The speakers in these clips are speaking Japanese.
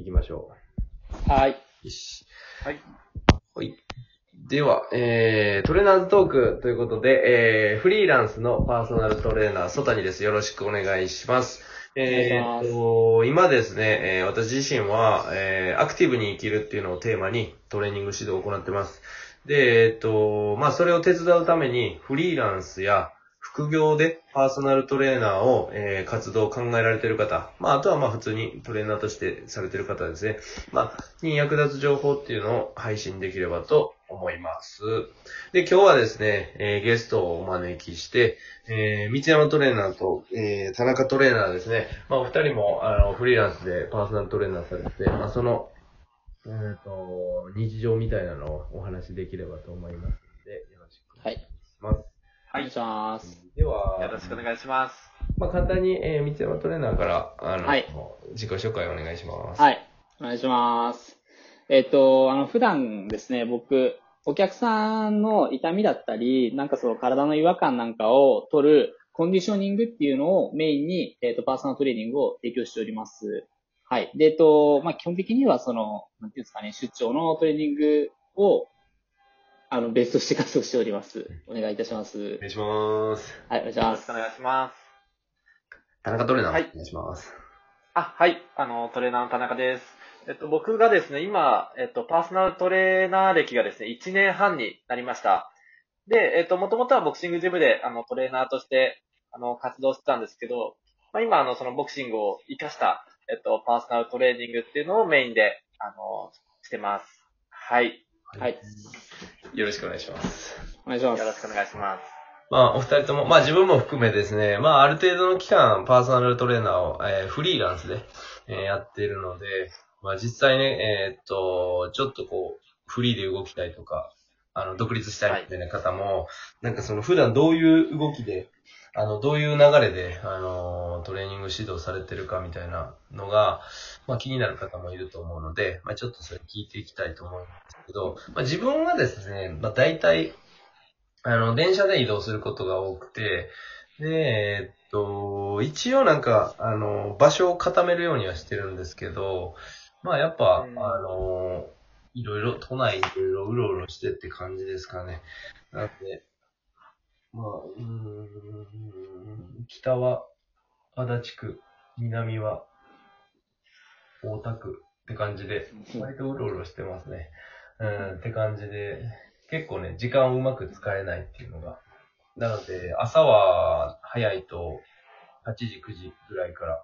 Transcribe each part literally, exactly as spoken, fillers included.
行きましょう。はい。よし。はい。はい。では、えー、トレーナーズトークということで、えー、フリーランスのパーソナルトレーナー、曽谷です。よろしくお願いします。えー、っと、今ですね、私自身は、えー、アクティブに生きるっていうのをテーマにトレーニング指導を行ってます。で、えー、っと、まあ、それを手伝うためにフリーランスや副業でパーソナルトレーナーを、えー、活動を考えられている方、まあ、あとはまあ普通にトレーナーとしてされている方ですね、まあ、に役立つ情報っていうのを配信できればと思います。で、今日はですね、えー、ゲストをお招きして、えー、道山トレーナーと、えー、田中トレーナーですね、まあ、お二人もあのフリーランスでパーソナルトレーナーされてて、まあ、その、えーと、日常みたいなのをお話しできればと思いますので、よろしくお願いします。はいはい、お願いします。では、よろしくお願いします。まあ、簡単に、えー、三山トレーナーから、あの、はい、自己紹介をお願いします。はい、お願いします。えっ、ー、と、あの、普段ですね、僕、お客さんの痛みだったり、なんかその体の違和感なんかを取るコンディショニングっていうのをメインに、えっ、ー、と、パーソナルトレーニングを提供しております。はい。で、えっ、ー、と、まあ、基本的には、その、なんていうんですかね、出張のトレーニングを、あの、ベースとして活動しております。お願いいたします。お願いします。はい、お願いします。よろしくお願いします。田中トレーナー、はい、お願いします。あ、はい、あの、トレーナーの田中です。えっと、僕がですね、今、えっと、パーソナルトレーナー歴がですね、いちねんはんになりました。で、えっと、もともとはボクシングジムで、あの、トレーナーとして、あの、活動してたんですけど、まあ、今、あの、そのボクシングを活かした、えっと、パーソナルトレーニングっていうのをメインで、あの、してます。はい。はい。よろしくお願いします。お願いします。よろしくお願いします。まあ、お二人とも、まあ自分も含めですね、まあある程度の期間、パーソナルトレーナーを、えー、フリーランスで、えー、やっているので、まあ実際ね、えー、っと、ちょっとこう、フリーで動きたいとか、あの、独立したいみたいな方も、はい、なんかその普段どういう動きで、あの、どういう流れで、あの、トレーニング指導されてるかみたいなのが、まあ気になる方もいると思うので、まあちょっとそれ聞いていきたいと思うんですけど、まあ自分はですね、まあ大体、あの、電車で移動することが多くて、で、えっと、一応なんか、あの、場所を固めるようにはしてるんですけど、まあやっぱ、あの、いろいろ、都内いろいろうろうろしてって感じですかね。なので、まあ、うーん、北は足立区、南は大田区って感じで、割とうろうろしてますね。うん、って感じで、結構ね、時間をうまく使えないっていうのが。なので、朝は早いと、はちじ、くじぐらいから。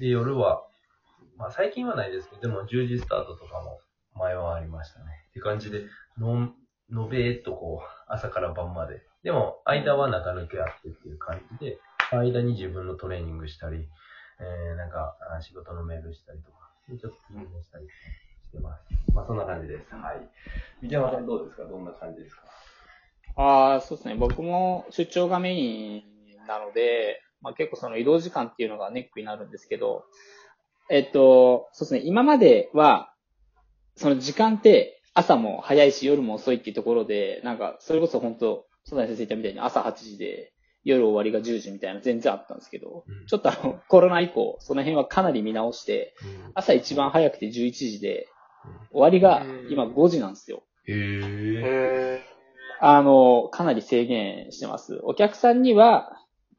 で、夜は、まあ最近はないですけど、でもじゅうじスタートとかも前はありましたね。って感じで、の、のべーっとこう、朝から晩まで。でも、間は中抜けあってっていう感じで、間に自分のトレーニングしたり、えー、なんか、仕事のメールしたりとか、ちょっと勤務したりしてます。まあ、そんな感じです。はい。道山さんどうですか？どんな感じですか？ああ、そうですね。僕も出張がメインなので、まあ結構その移動時間っていうのがネックになるんですけど、えっと、そうですね。今までは、その時間って朝も早いし夜も遅いっていうところで、なんか、それこそ本当、曽谷先生言ったみたいに朝はちじで夜終わりがじゅうじみたいな全然あったんですけど、うん、ちょっとあのコロナ以降その辺はかなり見直して、うん、朝一番早くてじゅういちじで、うん、終わりが今ごじなんですよ。へー。あの、かなり制限してます。お客さんには、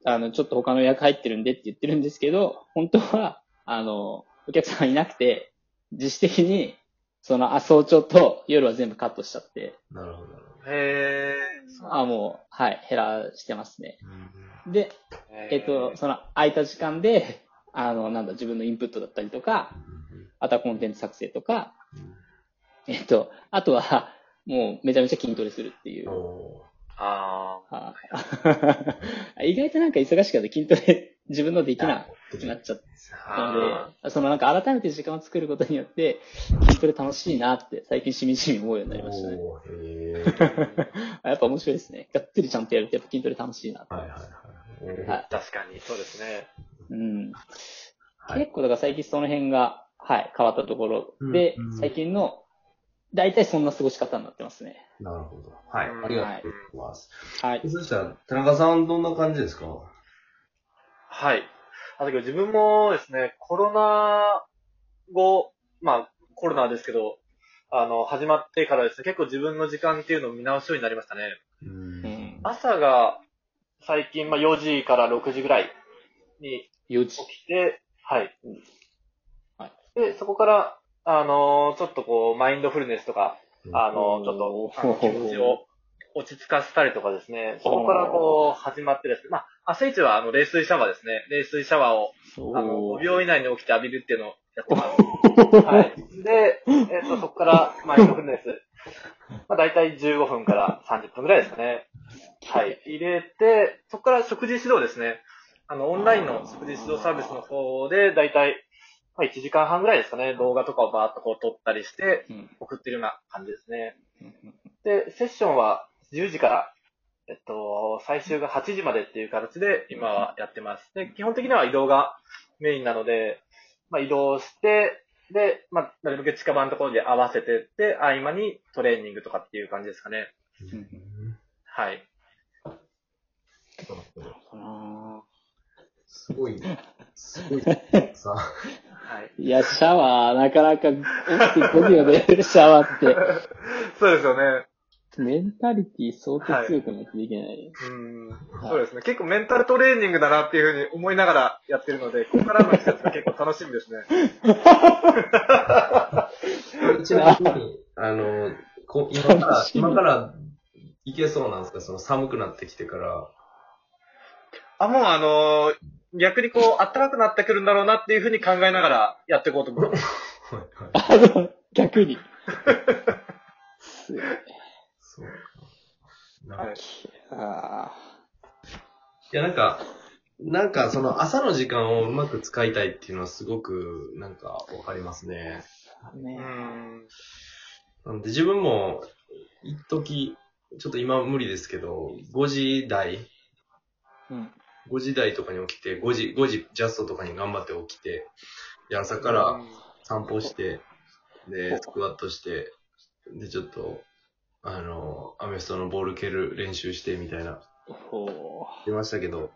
あの、ちょっと他の予約入ってるんでって言ってるんですけど、本当は、あの、お客さんがいなくて、自主的に、その、あ、早朝と夜は全部カットしちゃって。なるほど。へー。あ、もう、はい、減らしてますね。うん、で、えっと、その、空いた時間で、あの、なんだ、自分のインプットだったりとか、うん、あとはコンテンツ作成とか、うん、えっと、あとは、もう、めちゃめちゃ筋トレするっていう。ああ。意外となんか忙しくて筋トレ自分のできなくなっちゃったので、そのなんか改めて時間を作ることによって筋トレ楽しいなって最近しみじみ思うようになりましたね。やっぱ面白いですね。がっつりちゃんとやるとやっぱ筋トレ楽しいなって。はいはいはい。はい、確かにそうですね。うん。はい、結構だから最近その辺が、はい、変わったところで、うんうん、最近の大体そんな過ごし方になってますね。なるほど。はい。ありがとうございます。はい。そしたら、田中さんどんな感じですか？はい。あ、だけど自分もですね、コロナ後まあ、コロナですけど、あの、始まってからですね、結構自分の時間っていうのを見直すようになりましたね。うん。朝が、最近、まあ、よじからろくじぐらいに起きて、はい、うんはい。で、そこから、あの、ちょっとこう、マインドフルネスとか、あの、ちょっと、気持ちを落ち着かせたりとかですね、そこからこう、始まってですね、まあ、朝一は、あの、冷水シャワーですね、冷水シャワーを、あの、ごびょう以内に起きて浴びるっていうのをやってます。はい。で、えっと、そこから、まあ、ろくふんです。まあ、だいたいじゅうごふんからさんじゅっぷんぐらいですかね。はい。入れて、そこから食事指導ですね。あの、オンラインの食事指導サービスの方で、だいたい、まあ、いちじかんはんぐらいですかね。動画とかをバーっとこう撮ったりして、送ってるような感じですね。で、セッションはじゅうじから、えっと、最終がはちじまでっていう形で、今はやってます。で、基本的には移動がメインなので、まあ、移動して、で、まあ、なるべく近場のところで合わせてって、合間にトレーニングとかっていう感じですかね。うん、はい。すごいね。すごいさ。はい。いや、シャワー、なかなか、ごびょうでシャワーって。そうですよね。メンタリティ相当強くないといけない、はいうんはい。そうですね。結構メンタルトレーニングだなっていうふうに思いながらやってるので、ここからの季節が結構楽しみですね。ちなみに、あの、こ今から、今からいけそうなんですか？その寒くなってきてから。あ、もうあの、逆にこう、暖かくなってくるんだろうなっていうふうに考えながらやっていこうと思います。はいはい、あの、逆に。すごい。はい。いや、なんか、なんかその朝の時間をうまく使いたいっていうのはすごくなんかわかりますね。ねー。なんで自分も、一時、ちょっと今無理ですけど、ごじ台、うん、ごじ台とかに起きて、ごじ、ごじジャストとかに頑張って起きて、で朝から散歩して、で、スクワットして、で、ちょっと、あの、アメフトのボール蹴る練習してみたいな、出ましたけど、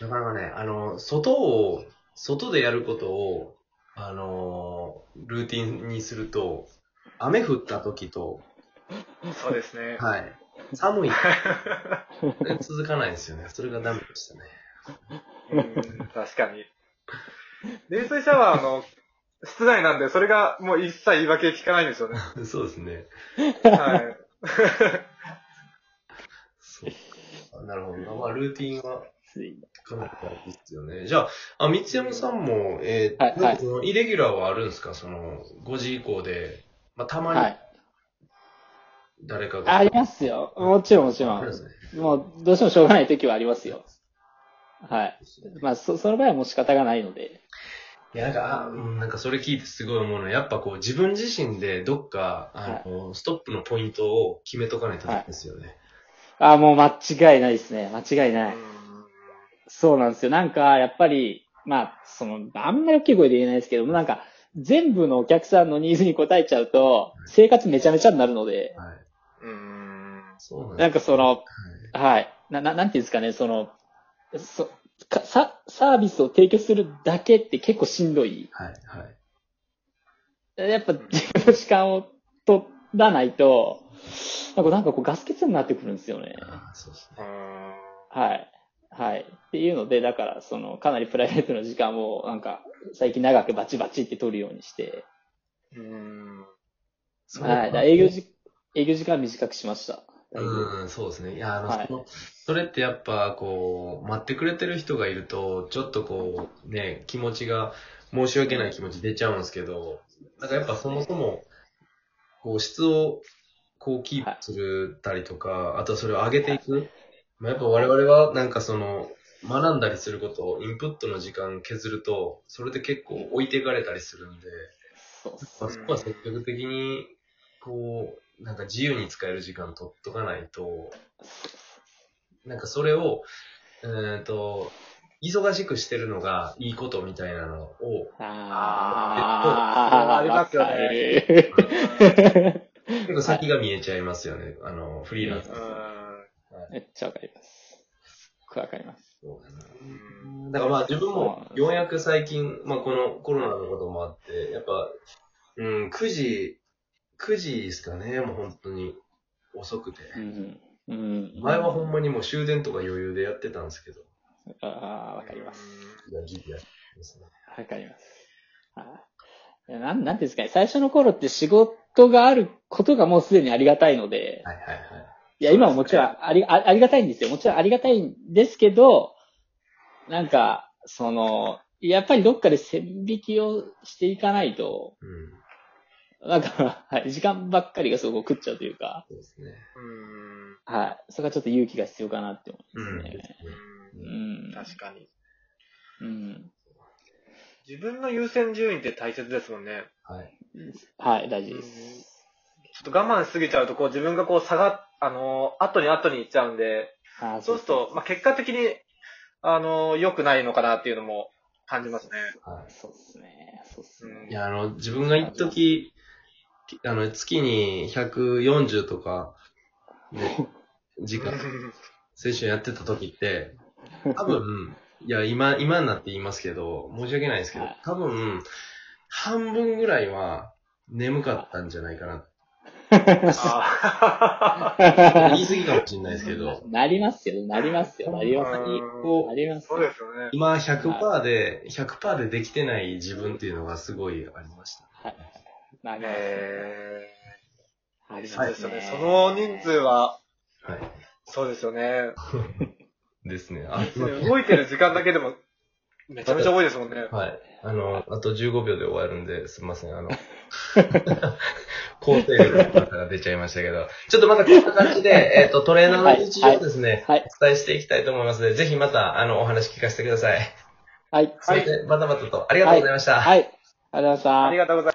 なかなかね、あの、外を、外でやることを、あの、ルーティンにすると、雨降った時と、そうですね。はい。寒い。続かないですよね。それがダメでしたね。うん、確かに。冷水シャワーの、室内なんで、それがもう一切言い訳聞かないんですよね。そうですね。はい。そう。なるほど。まあ、ルーティンは、かなり大事ですよね。じゃあ、あ、三山さんも、えー、はいはい、そのイレギュラーはあるんですか？その、ごじ以降で、まあ、たまに、はい、誰かが。ありますよ。もちろん、もちろん。ね、もう、どうしてもしょうがない時はありますよ。はい。まあ、そ、その場合はもう仕方がないので。いや、なんか、なんかそれ聞いてすごい思うのは、やっぱこう自分自身でどっか、あの、はい、ストップのポイントを決めとかないとダメですよね。はい、ああ、もう間違いないですね。間違いない。そうなんですよ。なんか、やっぱり、まあ、その、あんまり大きい声で言えないですけども、なんか、全部のお客さんのニーズに応えちゃうと、生活めちゃめちゃになるので、はい、うーん、そうなんですね。なんかその、はい、はい、な、な、なんていうんですかね、その、そかさサービスを提供するだけって結構しんどい。はいはい。やっぱ自分の時間を取らないと、なんかなんかこうガス欠になってくるんですよね。あ、そうですね。はいはいっていうので、だからそのかなりプライベートの時間をなんか最近長くバチバチって取るようにして。うーん。そうなんだ。はい。だ営業時営業時間短くしました。うん、そうですね。いや、あの、はい、その、それってやっぱ、こう、待ってくれてる人がいると、ちょっとこう、ね、気持ちが、申し訳ない気持ち出ちゃうんですけど、なんかやっぱそもそも、こう、質を、こう、キープするたりとか、はい、あとはそれを上げていく。はい、まあ、やっぱ我々は、なんかその、学んだりすることを、インプットの時間削ると、それで結構置いていかれたりするんで、そうですね。そこは積極的に、こう、なんか自由に使える時間取っとかないと、なんかそれを、えーと、忙しくしてるのがいいことみたいなのを、ああ、えっと、ありますよね。結構先が見えちゃいますよね。はい、あの、フリーランス。めっちゃわかります。くわかります。だからまあ自分もようやく最近、まあこのコロナのこともあって、やっぱ、うん、くじ、くじですかね、もう本当に遅くて。うんうん、前はほんまにもう終電とか余裕でやってたんですけど。ああ、わかります。わかります。あな ん, なんていうんですかね、最初の頃って仕事があることがもうすでにありがたいので、はいはいはい、いや、今ももちろんあ り, あ, ありがたいんですよ。もちろんありがたいんですけど、なんか、その、やっぱりどっかで線引きをしていかないと、うん、なんか、はい、時間ばっかりがすごく食っちゃうというか、そうですね。はい、それがちょっと勇気が必要かなって思いますね。うんうん、確かに。うん自分の優先順位って大切ですもんね。はい。はい、大事です。ちょっと我慢しすぎちゃうと、こう自分がこう下がっ、あのー、後に後に行っちゃうんで、あそうすると、まあ、結果的に、あのー、良くないのかなっていうのも感じますね。はい、そうですね。そうですね。いや、あの、自分が一時、あの、月にひゃくよんじゅうとか、ね、時間、セッションやってた時って、多分、いや、今、今になって言いますけど、申し訳ないですけど、多分、半分ぐらいは眠かったんじゃないかな。あ言い過ぎかもしれないですけど。なりますよ、なりますよ、なりますよ。なりますよ。そうですよね。今、ひゃくパーセント で、ひゃくパーセント でできてない自分っていうのがすごいありました。はい。なるほど。ありそうですよね。その人数は、はい。そうですよね。ですね。あ動いてる時間だけでも、めちゃめちゃ多いですもんね。はい。あの、あとじゅうごびょうで終わるんで、すみません。あの、肯定力が出ちゃいましたけど、ちょっとまたこんな感じで、えっと、トレーナーの日常をですね、はいはいはい、お伝えしていきたいと思いますので、ぜひまた、あの、お話聞かせてください。はい。それで、またまたと、ありがとうございました。はい。はい、ありがとうございました。ありがとうございました。